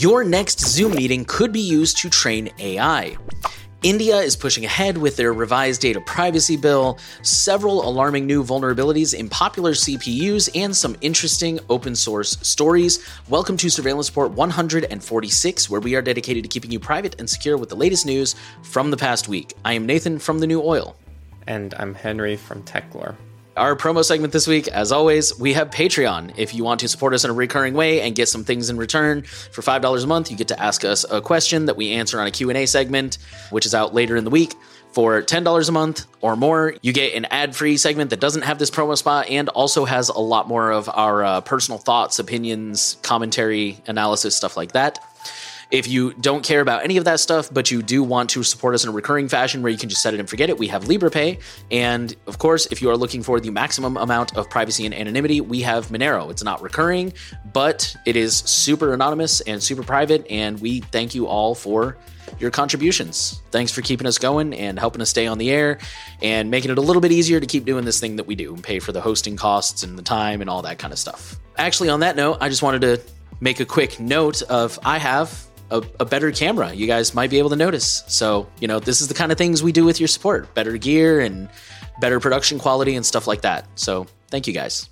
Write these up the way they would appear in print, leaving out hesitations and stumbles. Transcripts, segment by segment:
Your next Zoom meeting could be used to train AI. India is pushing ahead with their revised data privacy bill, several alarming new vulnerabilities in popular CPUs, and some interesting open source stories. Welcome to Surveillance Report 146, where we are dedicated to keeping you private and secure with the latest news from the past week. I am Nathan from The New Oil. And I'm Henry from Techlore. Our promo segment this week, as always, we have Patreon. If you want to support us in a recurring way and get some things in return, for $5 a month, you get to ask us a question that we answer on a Q&A segment, which is out later in the week. For $10 a month or more, you get an ad-free segment that doesn't have this promo spot and also has a lot more of our personal thoughts, opinions, commentary, analysis, stuff like that. If you don't care about any of that stuff, but you do want to support us in a recurring fashion where you can just set it and forget it, we have Liberapay. And of course, if you are looking for the maximum amount of privacy and anonymity, we have Monero. It's not recurring, but it is super anonymous and super private. And we thank you all for your contributions. Thanks for keeping us going and helping us stay on the air and making it a little bit easier to keep doing this thing that we do and pay for the hosting costs and the time and all that kind of stuff. Actually, on that note, I just wanted to make a quick note of I have a better camera. You guys might be able to notice. So, you know, this is the kind of things we do with your support. Better gear and better production quality and stuff like that. So thank you guys.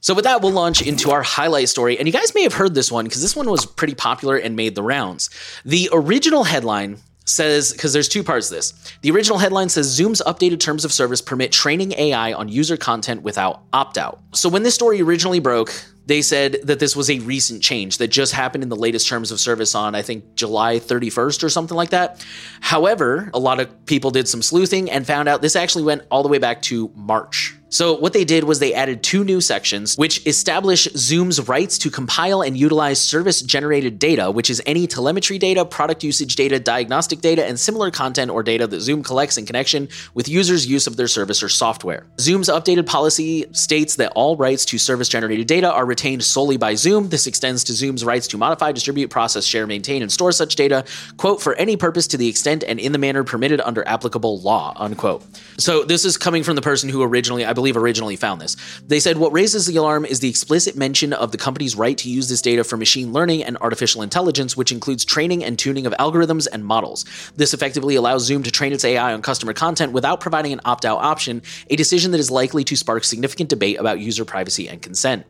So with that, we'll launch into our highlight story. And you guys may have heard this one because this one was pretty popular and made the rounds. The original headline says, because there's two parts to this. The original headline says Zoom's updated terms of service permit training AI on user content without opt-out. So when this story originally broke, they said that this was a recent change that just happened in the latest terms of service on, I think, July 31st or something like that. However, a lot of people did some sleuthing and found out this actually went all the way back to March. So what they did was they added two new sections, which establish Zoom's rights to compile and utilize service-generated data, which is any telemetry data, product usage data, diagnostic data, and similar content or data that Zoom collects in connection with users' use of their service or software. Zoom's updated policy states that all rights to service-generated data are retained solely by Zoom. This extends to Zoom's rights to modify, distribute, process, share, maintain, and store such data, quote, for any purpose to the extent and in the manner permitted under applicable law, unquote. So this is coming from the person who originally, I believe originally found this. They said, what raises the alarm is the explicit mention of the company's right to use this data for machine learning and artificial intelligence, which includes training and tuning of algorithms and models. This effectively allows Zoom to train its AI on customer content without providing an opt-out option, a decision that is likely to spark significant debate about user privacy and consent.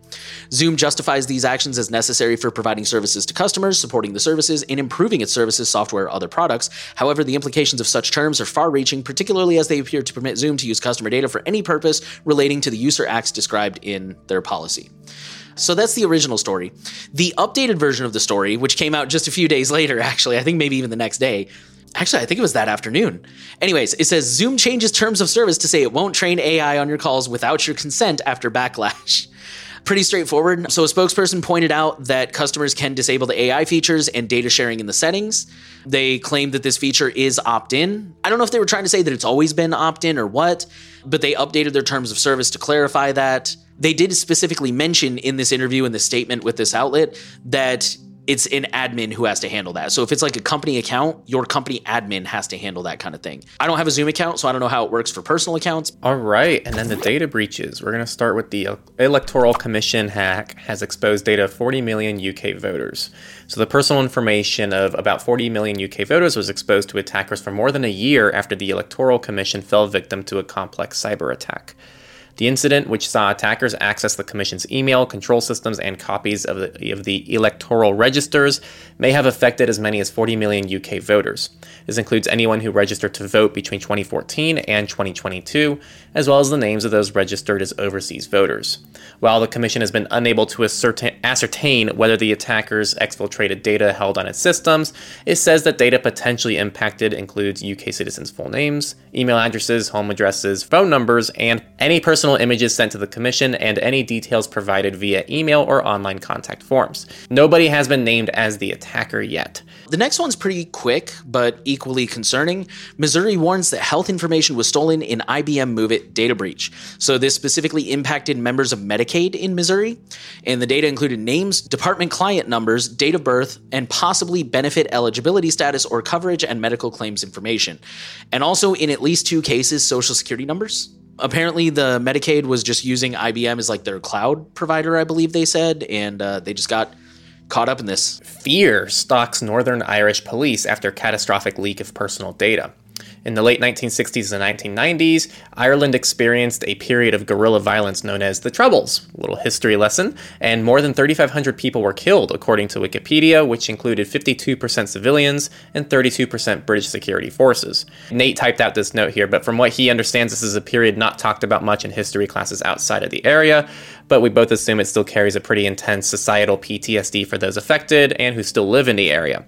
Zoom justifies these actions as necessary for providing services to customers, supporting the services, and improving its services, software, or other products. However, the implications of such terms are far-reaching, particularly as they appear to permit Zoom to use customer data for any purpose relating to the user acts described in their policy. So that's the original story. The updated version of the story, which came out just a few days later, actually, I think maybe even the next day. Actually, I think it was that afternoon. Anyways, it says Zoom changes terms of service to say it won't train AI on your calls without your consent after backlash. Pretty straightforward. So a spokesperson pointed out that customers can disable the AI features and data sharing in the settings. They claimed that this feature is opt-in. I don't know if they were trying to say that it's always been opt-in or what, but they updated their terms of service to clarify that. They did specifically mention in this interview, in the statement with this outlet, that it's an admin who has to handle that. So if it's like a company account, your company admin has to handle that kind of thing. I don't have a Zoom account, so I don't know how it works for personal accounts. All right. And then the data breaches. We're going to start with the Electoral Commission hack has exposed data of 40 million UK voters. So the personal information of about 40 million UK voters was exposed to attackers for more than a year after the Electoral Commission fell victim to a complex cyber attack. The incident, which saw attackers access the commission's email, control systems, and copies of the electoral registers, may have affected as many as 40 million UK voters. This includes anyone who registered to vote between 2014 and 2022, as well as the names of those registered as overseas voters. While the commission has been unable to ascertain whether the attackers exfiltrated data held on its systems, it says that data potentially impacted includes UK citizens' full names, email addresses, home addresses, phone numbers, and any person images sent to the commission and any details provided via email or online contact forms. Nobody has been named as the attacker yet. The next one's pretty quick, but equally concerning. Missouri warns that health information was stolen in IBM Move It data breach. So this specifically impacted members of Medicaid in Missouri, and the data included names, department client numbers, date of birth, and possibly benefit eligibility status or coverage and medical claims information. And also in at least two cases, social security numbers. Apparently, the Medicaid was just using IBM as like their cloud provider, I believe they said, and they just got caught up in this. Fear stalks Northern Irish police after catastrophic leak of personal data. In the late 1960s and 1990s, Ireland experienced a period of guerrilla violence known as the Troubles, a little history lesson, and more than 3,500 people were killed, according to Wikipedia, which included 52% civilians and 32% British security forces. Nate typed out this note here, but from what he understands, this is a period not talked about much in history classes outside of the area, but we both assume it still carries a pretty intense societal PTSD for those affected and who still live in the area.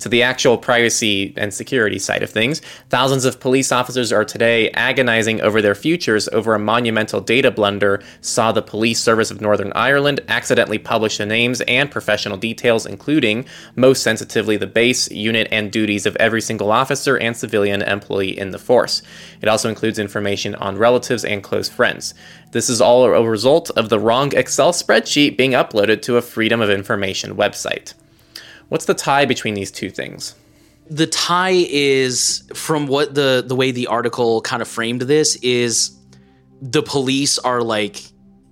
To the actual privacy and security side of things, thousands of police officers are today agonizing over their futures over a monumental data blunder saw the Police Service of Northern Ireland accidentally publish the names and professional details, including, most sensitively, the base, unit, and duties of every single officer and civilian employee in the force. It also includes information on relatives and close friends. This is all a result of the wrong Excel spreadsheet being uploaded to a Freedom of Information website. What's the tie between these two things? The tie is, from what the way the article kind of framed this, is the police are like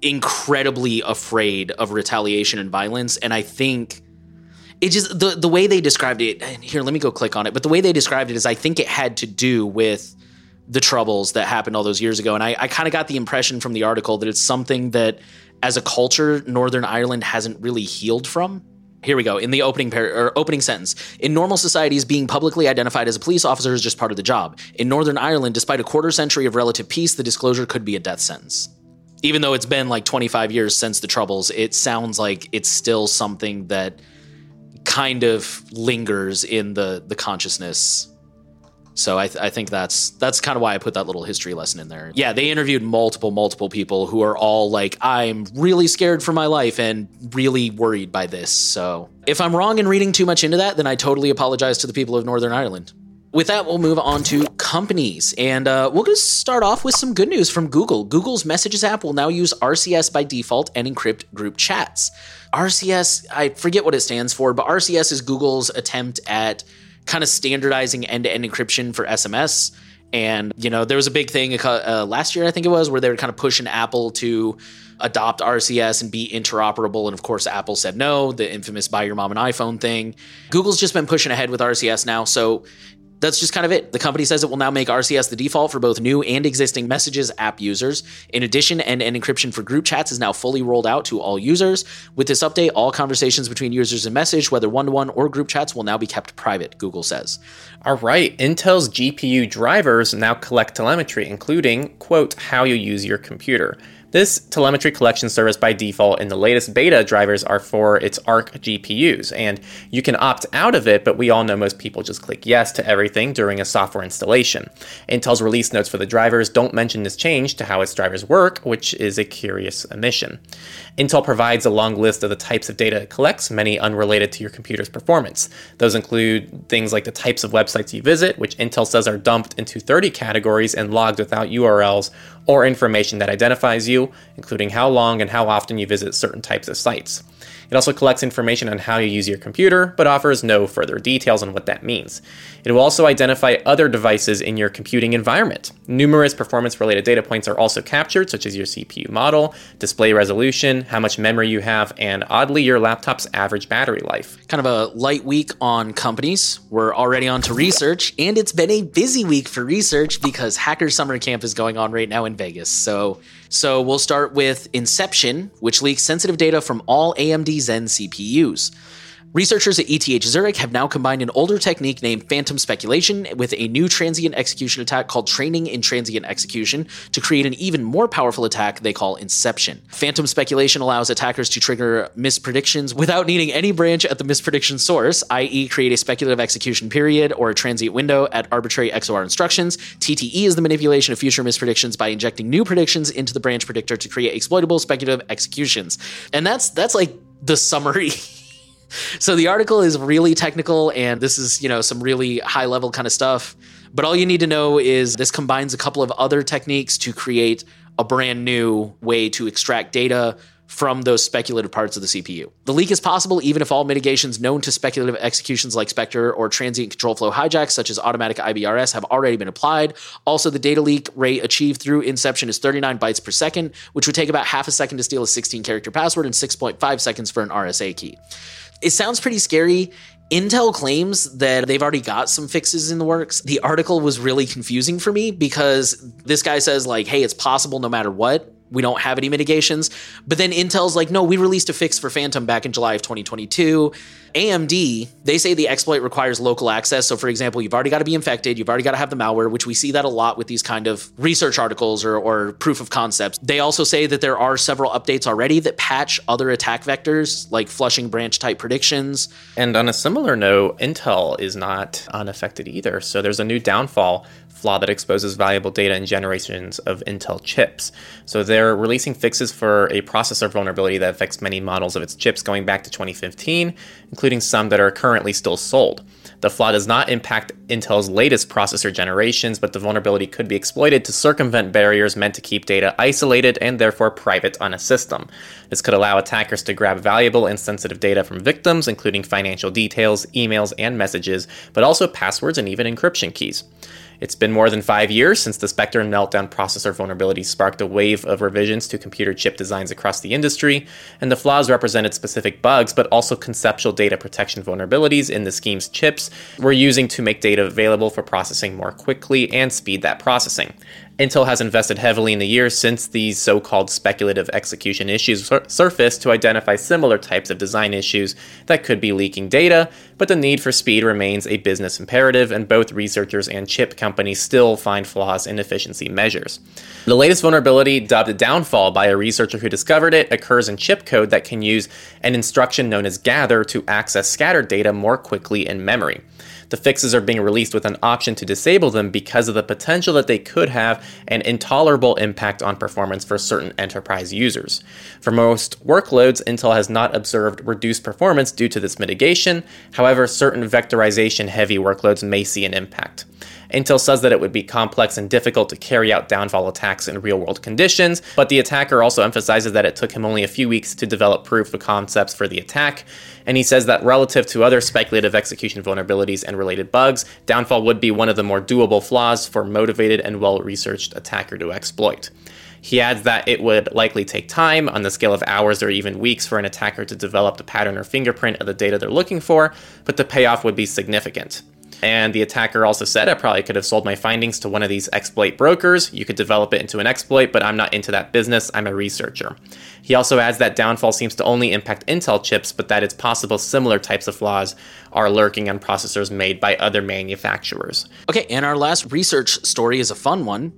incredibly afraid of retaliation and violence. And I think it just, the way they described it, here, let me go click on it. But the way they described it is, I think it had to do with the troubles that happened all those years ago. And I kind of got the impression from the article that it's something that as a culture, Northern Ireland hasn't really healed from. Here we go. In the opening sentence, in normal societies, being publicly identified as a police officer is just part of the job. In Northern Ireland, despite a quarter century of relative peace, the disclosure could be a death sentence. Even though it's been like 25 years since the Troubles, it sounds like it's still something that kind of lingers in the consciousness. So I think that's kind of why I put that little history lesson in there. Yeah, they interviewed multiple people who are all like, I'm really scared for my life and really worried by this. So if I'm wrong in reading too much into that, then I totally apologize to the people of Northern Ireland. With that, we'll move on to companies. And we'll just start off with some good news from Google. Google's Messages app will now use RCS by default and encrypt group chats. RCS, I forget what it stands for, but RCS is Google's attempt at kind of standardizing end-to-end encryption for SMS. And, you know, there was a big thing last year, I think it was, where they were kind of pushing Apple to adopt RCS and be interoperable. And of course, Apple said no, the infamous buy your mom an iPhone thing. Google's just been pushing ahead with RCS now. So that's just kind of it. The company says it will now make RCS the default for both new and existing Messages app users. In addition, end-to-end encryption for group chats is now fully rolled out to all users. With this update, all conversations between users in Message, whether one-to-one or group chats, will now be kept private, Google says. All right. Intel's GPU drivers now collect telemetry, including, quote, how you use your computer. This telemetry collection service by default in the latest beta drivers are for its Arc GPUs, and you can opt out of it, but we all know most people just click yes to everything during a software installation. Intel's release notes for the drivers don't mention this change to how its drivers work, which is a curious omission. Intel provides a long list of the types of data it collects, many unrelated to your computer's performance. Those include things like the types of websites you visit, which Intel says are dumped into 30 categories and logged without URLs or information that identifies you, including how long and how often you visit certain types of sites. It also collects information on how you use your computer, but offers no further details on what that means. It will also identify other devices in your computing environment. Numerous performance-related data points are also captured, such as your CPU model, display resolution, how much memory you have, and oddly, your laptop's average battery life. Kind of a light week on companies. We're already on to research, and it's been a busy week for research because Hacker Summer Camp is going on right now in Vegas. So we'll start with Inception, which leaks sensitive data from all AMD Zen CPUs. Researchers at ETH Zurich have now combined an older technique named Phantom speculation with a new transient execution attack called training in transient execution to create an even more powerful attack they call Inception. Phantom speculation allows attackers to trigger mispredictions without needing any branch at the misprediction source, i.e. create a speculative execution period or a transient window at arbitrary XOR instructions. TTE is the manipulation of future mispredictions by injecting new predictions into the branch predictor to create exploitable speculative executions. And that's like the summary. So the article is really technical, and this is, you know, some really high-level kind of stuff. But all you need to know is this combines a couple of other techniques to create a brand new way to extract data from those speculative parts of the CPU. The leak is possible even if all mitigations known to speculative executions like Spectre or transient control flow hijacks such as automatic IBRS have already been applied. Also, the data leak rate achieved through Inception is 39 bytes per second, which would take about half a second to steal a 16-character password and 6.5 seconds for an RSA key. It sounds pretty scary. Intel claims that they've already got some fixes in the works. The article was really confusing for me because this guy says like, hey, it's possible no matter what. We don't have any mitigations. But then Intel's like, no, we released a fix for Phantom back in July of 2022. AMD, they say the exploit requires local access. So for example, you've already got to be infected. You've already got to have the malware, which we see that a lot with these kind of research articles or proof of concepts. They also say that there are several updates already that patch other attack vectors like flushing branch type predictions. And on a similar note, Intel is not unaffected either. So there's a new downfall flaw that exposes valuable data and generations of Intel chips. So they're releasing fixes for a processor vulnerability that affects many models of its chips going back to 2015, including some that are currently still sold. The flaw does not impact Intel's latest processor generations, but the vulnerability could be exploited to circumvent barriers meant to keep data isolated and therefore private on a system. This could allow attackers to grab valuable and sensitive data from victims, including financial details, emails, and messages, but also passwords and even encryption keys. It's been more than 5 years since the Spectre meltdown processor vulnerability sparked a wave of revisions to computer chip designs across the industry, and the flaws represented specific bugs, but also conceptual data protection vulnerabilities in the scheme's chips we're using to make data available for processing more quickly and speed that processing. Intel has invested heavily in the years since these so-called speculative execution issues surfaced to identify similar types of design issues that could be leaking data, but the need for speed remains a business imperative, and both researchers and chip companies still find flaws in efficiency measures. The latest vulnerability, dubbed Downfall by a researcher who discovered it, occurs in chip code that can use an instruction known as gather to access scattered data more quickly in memory. The fixes are being released with an option to disable them because of the potential that they could have an intolerable impact on performance for certain enterprise users. For most workloads, Intel has not observed reduced performance due to this mitigation. However, certain vectorization-heavy workloads may see an impact. Intel says that it would be complex and difficult to carry out downfall attacks in real-world conditions, but the attacker also emphasizes that it took him only a few weeks to develop proof of concepts for the attack, and he says that relative to other speculative execution vulnerabilities and related bugs, Downfall would be one of the more doable flaws for motivated and well-researched attacker to exploit. He adds that it would likely take time, on the scale of hours or even weeks, for an attacker to develop the pattern or fingerprint of the data they're looking for, but the payoff would be significant. And the attacker also said, I probably could have sold my findings to one of these exploit brokers. You could develop it into an exploit, but I'm not into that business. I'm a researcher. He also adds that Downfall seems to only impact Intel chips, but that it's possible similar types of flaws are lurking on processors made by other manufacturers. Okay, and our last research story is a fun one.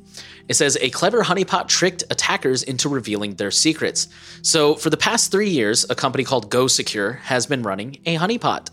It says, a clever honeypot tricked attackers into revealing their secrets. So for the past 3 years, a company called GoSecure has been running a honeypot.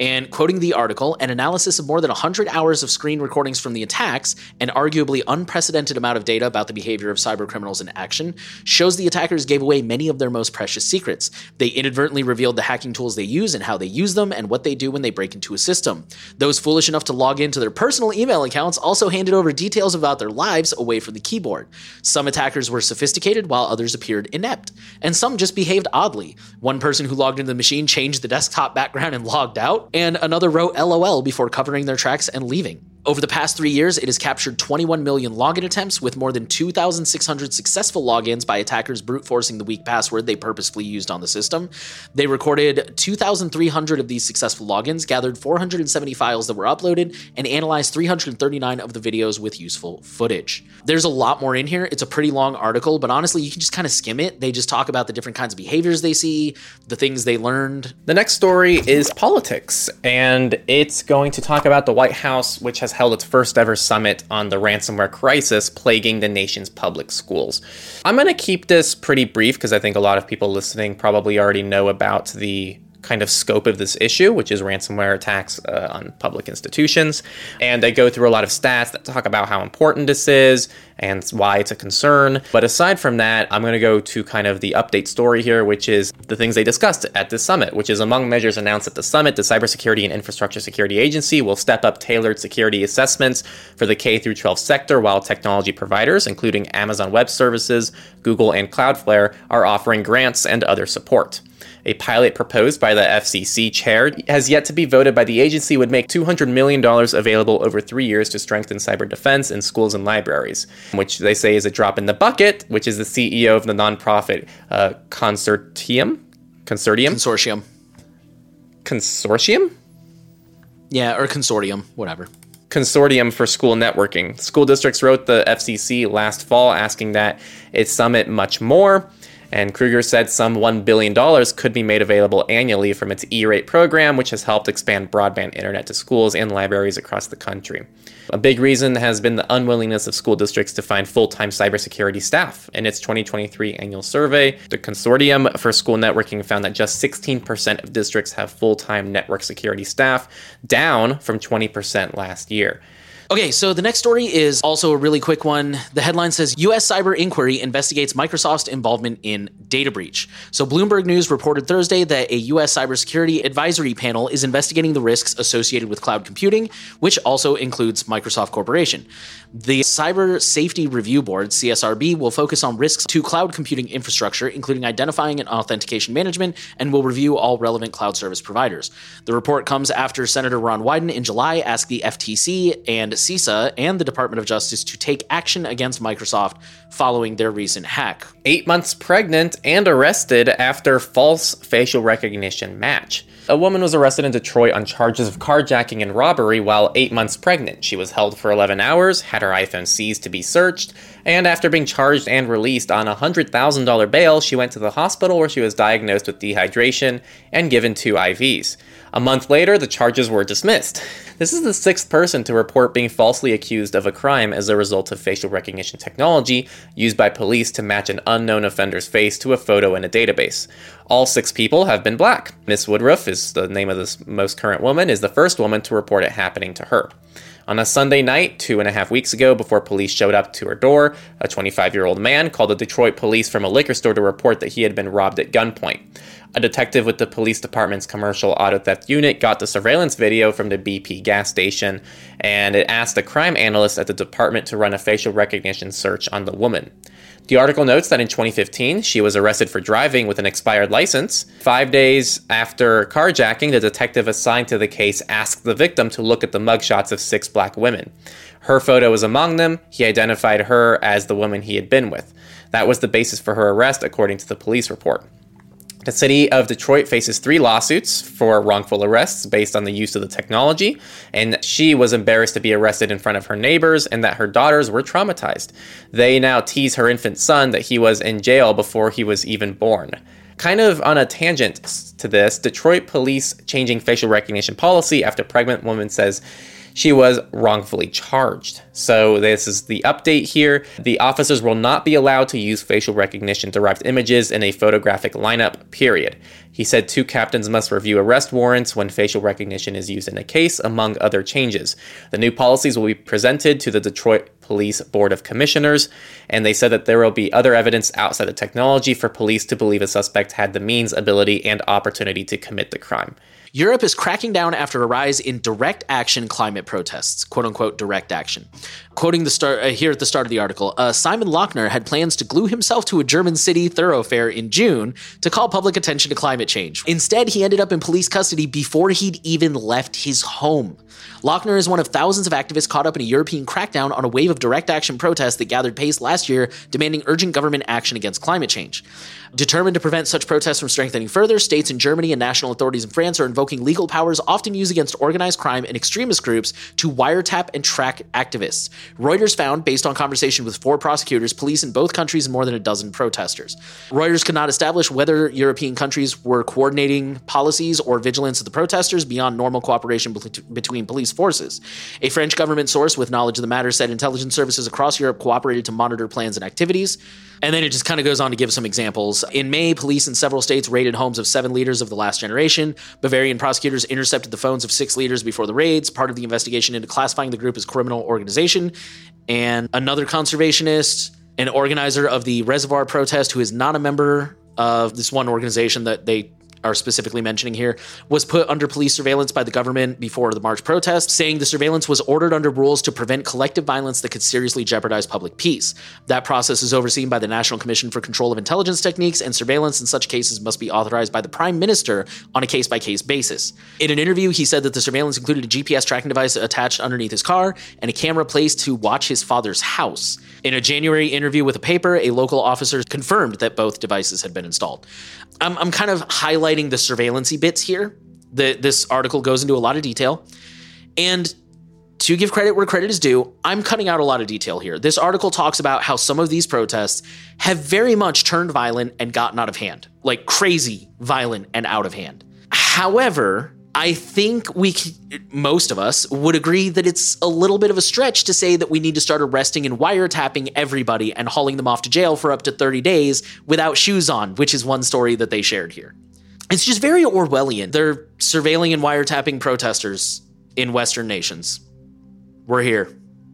And quoting the article, an analysis of more than 100 hours of screen recordings from the attacks, an arguably unprecedented amount of data about the behavior of cybercriminals in action, shows the attackers gave away many of their most precious secrets. They inadvertently revealed the hacking tools they use and how they use them and what they do when they break into a system. Those foolish enough to log into their personal email accounts also handed over details about their lives away from the keyboard. Some attackers were sophisticated while others appeared inept, and some just behaved oddly. One person who logged into the machine changed the desktop background and logged out, and another wrote LOL before covering their tracks and leaving. Over the past 3 years, it has captured 21 million login attempts with more than 2,600 successful logins by attackers brute forcing the weak password they purposefully used on the system. They recorded 2,300 of these successful logins, gathered 470 files that were uploaded, and analyzed 339 of the videos with useful footage. There's a lot more in here. It's a pretty long article, but honestly, you can just kind of skim it. They just talk about the different kinds of behaviors they see, the things they learned. The next story is politics, and it's going to talk about the White House, which has held its first ever summit on the ransomware crisis plaguing the nation's public schools. I'm going to keep this pretty brief because I think a lot of people listening probably already know about the kind of scope of this issue, which is ransomware attacks on public institutions. And I go through a lot of stats that talk about how important this is and why it's a concern. But aside from that, I'm going to go to kind of the update story here, which is the things they discussed at this summit, which is among measures announced at the summit, the Cybersecurity and Infrastructure Security Agency will step up tailored security assessments for the K-12 sector, while technology providers, including Amazon Web Services, Google, and Cloudflare, are offering grants and other support. A pilot proposed by the FCC chair has yet to be voted by the agency would make $200 million available over 3 years to strengthen cyber defense in schools and libraries, which they say is a drop in the bucket, which is the CEO of the nonprofit Consortium. Consortium? Yeah, or Consortium, whatever. Consortium for School Networking. School districts wrote the FCC last fall asking that it summit much more. And Kruger said some $1 billion could be made available annually from its E-Rate program, which has helped expand broadband internet to schools and libraries across the country. A big reason has been the unwillingness of school districts to find full-time cybersecurity staff. In its 2023 annual survey, the Consortium for School Networking found that just 16% of districts have full-time network security staff, down from 20% last year. Okay, so the next story is also a really quick one. The headline says, U.S. Cyber Inquiry investigates Microsoft's involvement in data breach. So Bloomberg News reported Thursday that a U.S. cybersecurity advisory panel is investigating the risks associated with cloud computing, which also includes Microsoft Corporation. The Cyber Safety Review Board, CSRB, will focus on risks to cloud computing infrastructure, including identifying and authentication management, and will review all relevant cloud service providers. The report comes after Senator Ron Wyden in July asked the FTC and CISA and the Department of Justice to take action against Microsoft following their recent hack. 8 months pregnant and arrested after false facial recognition match. A woman was arrested in Detroit on charges of carjacking and robbery while 8 months pregnant. She was held for 11 hours, had her iPhone seized to be searched, and after being charged and released on a $100,000 bail, she went to the hospital where she was diagnosed with dehydration and given 2 IVs. A month later, the charges were dismissed. This is the sixth person to report being falsely accused of a crime as a result of facial recognition technology used by police to match an unknown offender's face to a photo in a database. All 6 people have been black. Miss Woodruff is the name of this most current woman, is the first woman to report it happening to her. On a Sunday night, 2.5 weeks ago, before police showed up to her door, a 25-year-old man called the Detroit police from a liquor store to report that he had been robbed at gunpoint. A detective with the police department's commercial auto theft unit got the surveillance video from the BP gas station, and it asked a crime analyst at the department to run a facial recognition search on the woman. The article notes that in 2015, she was arrested for driving with an expired license. 5 days after carjacking, the detective assigned to the case asked the victim to look at the mugshots of 6 black women. Her photo was among them. He identified her as the woman he had been with. That was the basis for her arrest, according to the police report. The city of Detroit faces 3 lawsuits for wrongful arrests based on the use of the technology, and she was embarrassed to be arrested in front of her neighbors and that her daughters were traumatized. They now tease her infant son that he was in jail before he was even born. Kind of on a tangent to this, Detroit police changing facial recognition policy after pregnant woman says she was wrongfully charged. So this is the update here. The officers will not be allowed to use facial recognition-derived images in a photographic lineup, period. He said 2 captains must review arrest warrants when facial recognition is used in a case, among other changes. The new policies will be presented to the Detroit Police Board of Commissioners, and they said that there will be other evidence outside of technology for police to believe a suspect had the means, ability, and opportunity to commit the crime. Europe is cracking down after a rise in direct action climate protests, quote-unquote direct action. Quoting the here at the start of the article, Simon Lochner had plans to glue himself to a German city thoroughfare in June to call public attention to climate change. Instead, he ended up in police custody before he'd even left his home. Lochner is one of thousands of activists caught up in a European crackdown on a wave of direct action protests that gathered pace last year, demanding urgent government action against climate change. Determined to prevent such protests from strengthening further, states in Germany and national authorities in France are invoking legal powers often used against organized crime and extremist groups to wiretap and track activists. Reuters found, based on conversation with 4 prosecutors, police in both countries and more than a dozen protesters. Reuters could not establish whether European countries were coordinating policies or vigilance of the protesters beyond normal cooperation between police forces. A French government source with knowledge of the matter said intelligence services across Europe cooperated to monitor plans and activities. And then it just kind of goes on to give some examples. In May, police in several states raided homes of 7 leaders of the last generation. Bavarian prosecutors intercepted the phones of 6 leaders before the raids, part of the investigation into classifying the group as criminal organization. And another conservationist, an organizer of the reservoir protest who is not a member of this one organization that they are specifically mentioning here, was put under police surveillance by the government before the March protest, saying the surveillance was ordered under rules to prevent collective violence that could seriously jeopardize public peace. That process is overseen by the National Commission for Control of Intelligence Techniques, and surveillance in such cases must be authorized by the Prime Minister on a case-by-case basis. In an interview, he said that the surveillance included a GPS tracking device attached underneath his car and a camera placed to watch his father's house. In a January interview with a paper, a local officer confirmed that both devices had been installed. I'm kind of highlighting the surveillance-y bits here This article goes into a lot of detail. And to give credit where credit is due, I'm cutting out a lot of detail here. This article talks about how some of these protests have very much turned violent and gotten out of hand, like crazy violent and out of hand. However, I think most of us would agree that it's a little bit of a stretch to say that we need to start arresting and wiretapping everybody and hauling them off to jail for up to 30 days without shoes on, which is one story that they shared here. It's just very Orwellian. They're surveilling and wiretapping protesters in Western nations. We're here.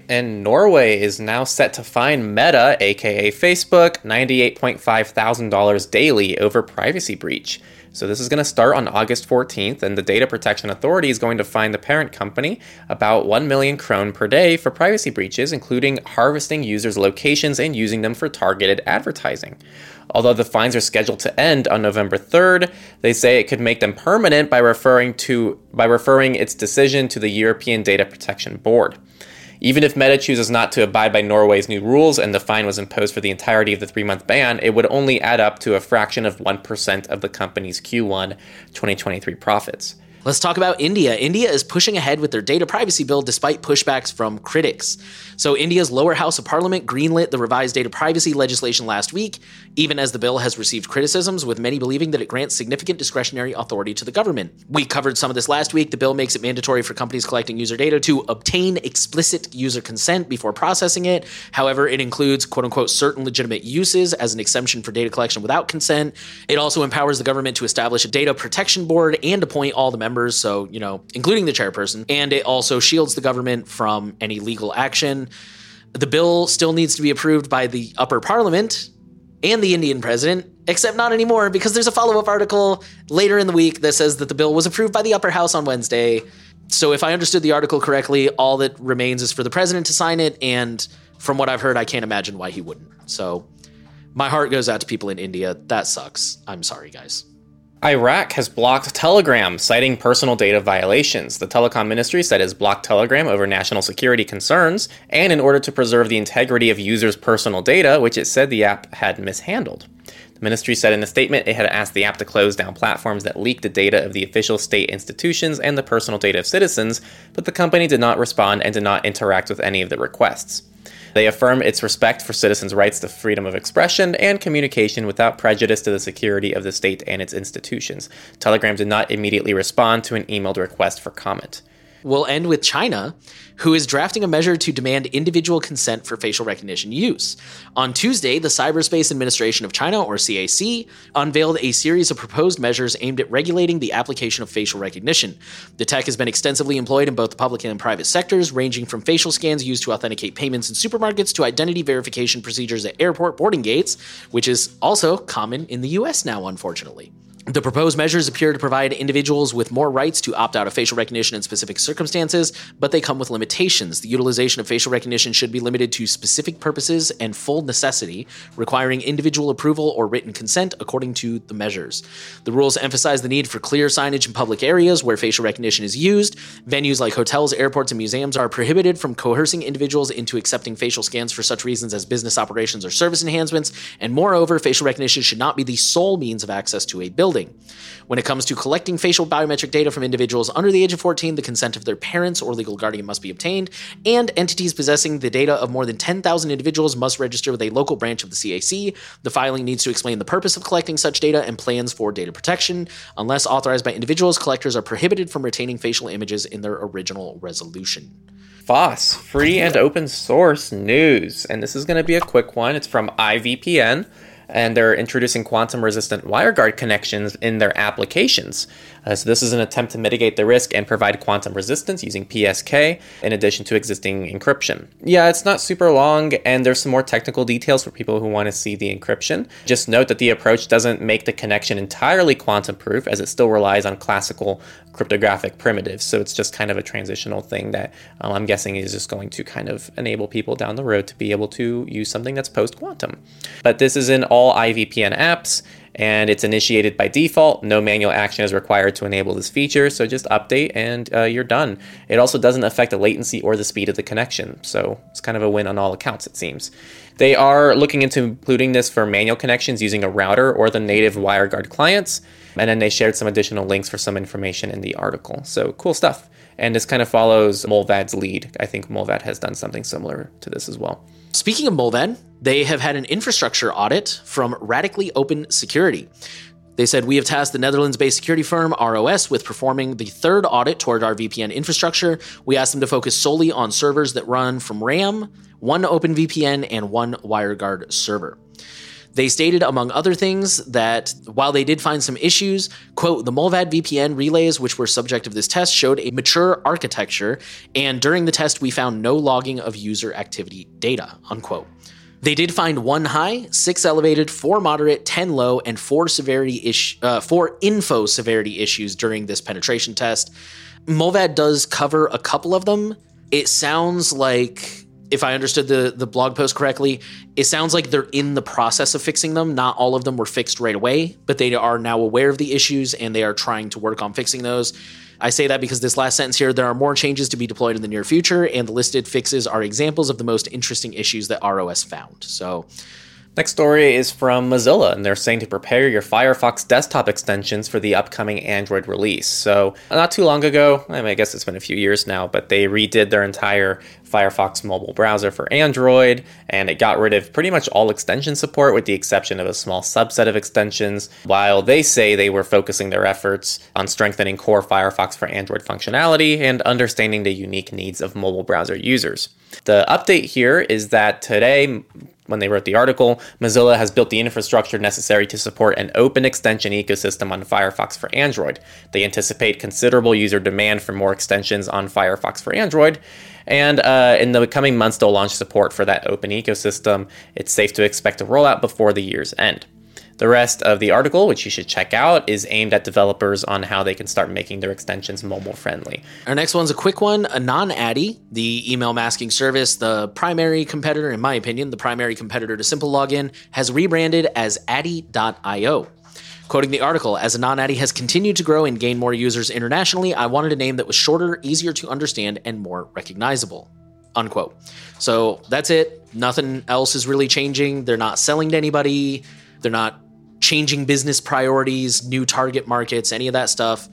And Norway is now set to fine Meta, aka Facebook, $98,500 daily over privacy breach. So this is going to start on August 14th, and the Data Protection Authority is going to fine the parent company about 1 million krone per day for privacy breaches, including harvesting users' locations and using them for targeted advertising. Although the fines are scheduled to end on November 3rd, they say it could make them permanent by referring its decision to the European Data Protection Board. Even if Meta chooses not to abide by Norway's new rules and the fine was imposed for the entirety of the 3-month ban, it would only add up to a fraction of 1% of the company's Q1 2023 profits. Let's talk about India. India is pushing ahead with their data privacy bill despite pushbacks from critics. So India's lower house of parliament greenlit the revised data privacy legislation last week, even as the bill has received criticisms, with many believing that it grants significant discretionary authority to the government. We covered some of this last week. The bill makes it mandatory for companies collecting user data to obtain explicit user consent before processing it. However, it includes, quote unquote, certain legitimate uses as an exemption for data collection without consent. It also empowers the government to establish a data protection board and appoint all the members. So, including the chairperson, and it also shields the government from any legal action. The bill still needs to be approved by the upper parliament and the Indian president, except not anymore, because there's a follow-up article later in the week that says that the bill was approved by the upper house on Wednesday. So if I understood the article correctly, all that remains is for the president to sign it. And from what I've heard, I can't imagine why he wouldn't. So my heart goes out to people in India. That sucks. I'm sorry, guys. Iraq has blocked Telegram, citing personal data violations. The telecom ministry said it's blocked Telegram over national security concerns and in order to preserve the integrity of users' personal data, which it said the app had mishandled. The ministry said in a statement it had asked the app to close down platforms that leaked the data of the official state institutions and the personal data of citizens, but the company did not respond and did not interact with any of the requests. They affirm its respect for citizens' rights to freedom of expression and communication without prejudice to the security of the state and its institutions. Telegram did not immediately respond to an emailed request for comment. We'll end with China, who is drafting a measure to demand individual consent for facial recognition use. On Tuesday, the Cyberspace Administration of China, or CAC, unveiled a series of proposed measures aimed at regulating the application of facial recognition. The tech has been extensively employed in both the public and private sectors, ranging from facial scans used to authenticate payments in supermarkets to identity verification procedures at airport boarding gates, which is also common in the US now, unfortunately. The proposed measures appear to provide individuals with more rights to opt out of facial recognition in specific circumstances, but they come with limitations. The utilization of facial recognition should be limited to specific purposes and full necessity, requiring individual approval or written consent according to the measures. The rules emphasize the need for clear signage in public areas where facial recognition is used. Venues like hotels, airports, and museums are prohibited from coercing individuals into accepting facial scans for such reasons as business operations or service enhancements, and moreover, facial recognition should not be the sole means of access to a building. When it comes to collecting facial biometric data from individuals under the age of 14, the consent of their parents or legal guardian must be obtained, and entities possessing the data of more than 10,000 individuals must register with a local branch of the CAC. The filing needs to explain the purpose of collecting such data and plans for data protection. Unless authorized by individuals, collectors are prohibited from retaining facial images in their original resolution. FOSS, free and open source news. And this is going to be a quick one. It's from IVPN. And they're introducing quantum-resistant WireGuard connections in their applications. So this is an attempt to mitigate the risk and provide quantum resistance using PSK in addition to existing encryption. Yeah, it's not super long, and there's some more technical details for people who want to see the encryption. Just note that the approach doesn't make the connection entirely quantum-proof, as it still relies on classical cryptographic primitives. So it's just kind of a transitional thing that I'm guessing is just going to kind of enable people down the road to be able to use something that's post-quantum. But this is in all IVPN apps, and it's initiated by default. No manual action is required to enable this feature, so just update and you're done. It also doesn't affect the latency or the speed of the connection, so it's kind of a win on all accounts, it seems. They are looking into including this for manual connections using a router or the native WireGuard clients, and then they shared some additional links for some information in the article. So cool stuff. And this kind of follows Mullvad's lead. I think Mullvad has done something similar to this as well. Speaking of Mullvad, they have had an infrastructure audit from Radically Open Security. They said, we have tasked the Netherlands-based security firm ROS with performing the third audit toward our VPN infrastructure. We asked them to focus solely on servers that run from RAM, one OpenVPN, and one WireGuard server. They stated, among other things, that while they did find some issues, quote, the Mullvad VPN relays, which were subject of this test, showed a mature architecture, and during the test, we found no logging of user activity data, unquote. They did find 1 high, 6 elevated, 4 moderate, 10 low, and 4 info severity issues during this penetration test. Mullvad does cover a couple of them. It sounds like, if I understood the blog post correctly, it sounds like they're in the process of fixing them. Not all of them were fixed right away, but they are now aware of the issues and they are trying to work on fixing those. I say that because this last sentence here, there are more changes to be deployed in the near future, and the listed fixes are examples of the most interesting issues that ROS found. So, next story is from Mozilla, and they're saying to prepare your Firefox desktop extensions for the upcoming Android release. So not too long ago, I guess it's been a few years now, but they redid their entire Firefox mobile browser for Android, and it got rid of pretty much all extension support with the exception of a small subset of extensions, while they say they were focusing their efforts on strengthening core Firefox for Android functionality and understanding the unique needs of mobile browser users. The update here is that today, when they wrote the article, Mozilla has built the infrastructure necessary to support an open extension ecosystem on Firefox for Android. They anticipate considerable user demand for more extensions on Firefox for Android, and in the coming months, they'll launch support for that open ecosystem. It's safe to expect a rollout before the year's end. The rest of the article, which you should check out, is aimed at developers on how they can start making their extensions mobile-friendly. Our next one's a quick one. Anon-Addy, the email masking service, the primary competitor, in my opinion, the primary competitor to Simple Login, has rebranded as Addy.io. Quoting the article, as Anon-Addy has continued to grow and gain more users internationally, I wanted a name that was shorter, easier to understand, and more recognizable, unquote. So that's it. Nothing else is really changing. They're not selling to anybody. They're not changing business priorities, new target markets, any of that stuff.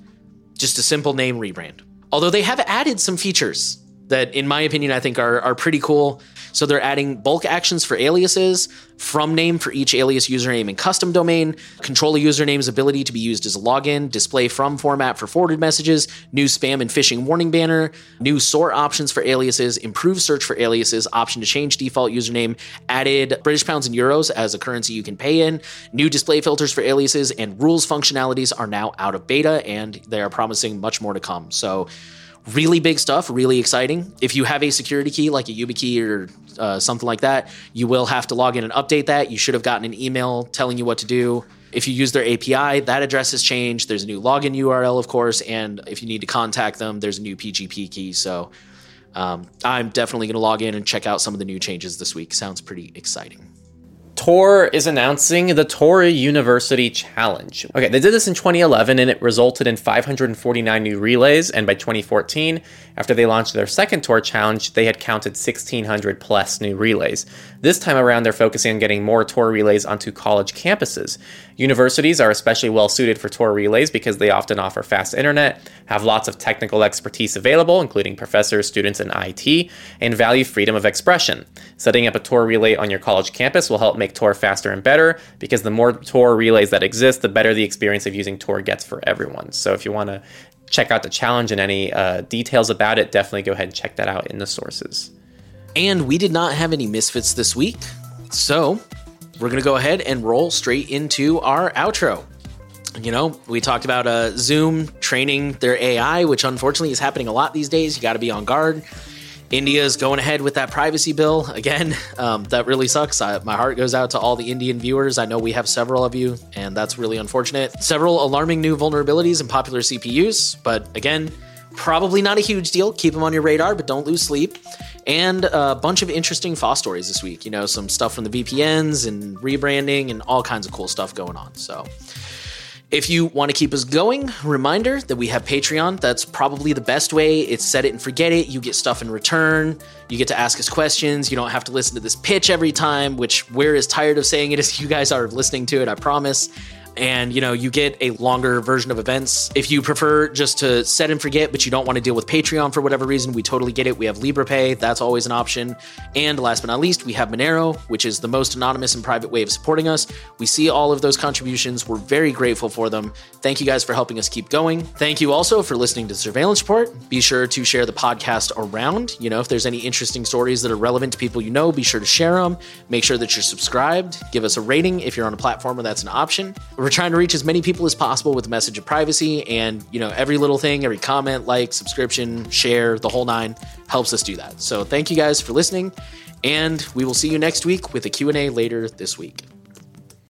Just a simple name rebrand. Although they have added some features that, in my opinion, I think are pretty cool. So they're adding bulk actions for aliases, from name for each alias username and custom domain, control a username's ability to be used as a login, display from format for forwarded messages, new spam and phishing warning banner, new sort options for aliases, improved search for aliases, option to change default username, added British pounds and euros as a currency you can pay in, new display filters for aliases, and rules functionalities are now out of beta, and they are promising much more to come. So really big stuff, really exciting. If you have a security key like a YubiKey or something like that, you will have to log in and update that. You should have gotten an email telling you what to do. If you use their API, that address has changed. There's a new login URL, of course, and if you need to contact them, there's a new PGP key. So I'm definitely going to log in and check out some of the new changes this week. Sounds pretty exciting. Tor is announcing the Tor University Challenge. Okay, they did this in 2011, and it resulted in 549 new relays, and by 2014, after they launched their second Tor Challenge, they had counted 1,600 plus new relays. This time around, they're focusing on getting more Tor relays onto college campuses. Universities are especially well-suited for Tor relays because they often offer fast internet, have lots of technical expertise available, including professors, students, and IT, and value freedom of expression. Setting up a Tor relay on your college campus will help make Tor faster and better, because the more Tor relays that exist, the better the experience of using Tor gets for everyone. So if you want to check out the challenge and any details about it, definitely go ahead and check that out in the sources. And we did not have any misfits this week, so we're going to go ahead and roll straight into our outro. You know, we talked about Zoom training their AI, which unfortunately is happening a lot these days. You got to be on guard. India is going ahead with that privacy bill. Again, that really sucks. My heart goes out to all the Indian viewers. I know we have several of you, and that's really unfortunate. Several alarming new vulnerabilities in popular CPUs. But again, Probably not a huge deal. Keep them on your radar, but don't lose sleep. And a bunch of interesting FOSS stories this week. You know, some stuff from the VPNs and rebranding and all kinds of cool stuff going on. So if you want to keep us going, reminder that we have Patreon. That's probably the best way. It's set it and forget it. You get stuff in return. You get to ask us questions. You don't have to listen to this pitch every time, which we're as tired of saying it as you guys are of listening to it, I promise. And, you know, you get a longer version of events. If you prefer just to set and forget, but you don't want to deal with Patreon for whatever reason, we totally get it. We have Liberapay. That's always an option. And last but not least, we have Monero, which is the most anonymous and private way of supporting us. We see all of those contributions. We're very grateful for them. Thank you guys for helping us keep going. Thank you also for listening to Surveillance Report. Be sure to share the podcast around. You know, if there's any interesting stories that are relevant to people you know, be sure to share them. Make sure that you're subscribed. Give us a rating if you're on a platform where that's an option. We're trying to reach as many people as possible with a message of privacy, and, you know, every little thing, every comment, like, subscription, share, the whole nine helps us do that. So thank you guys for listening, and we will see you next week with a Q&A later this week.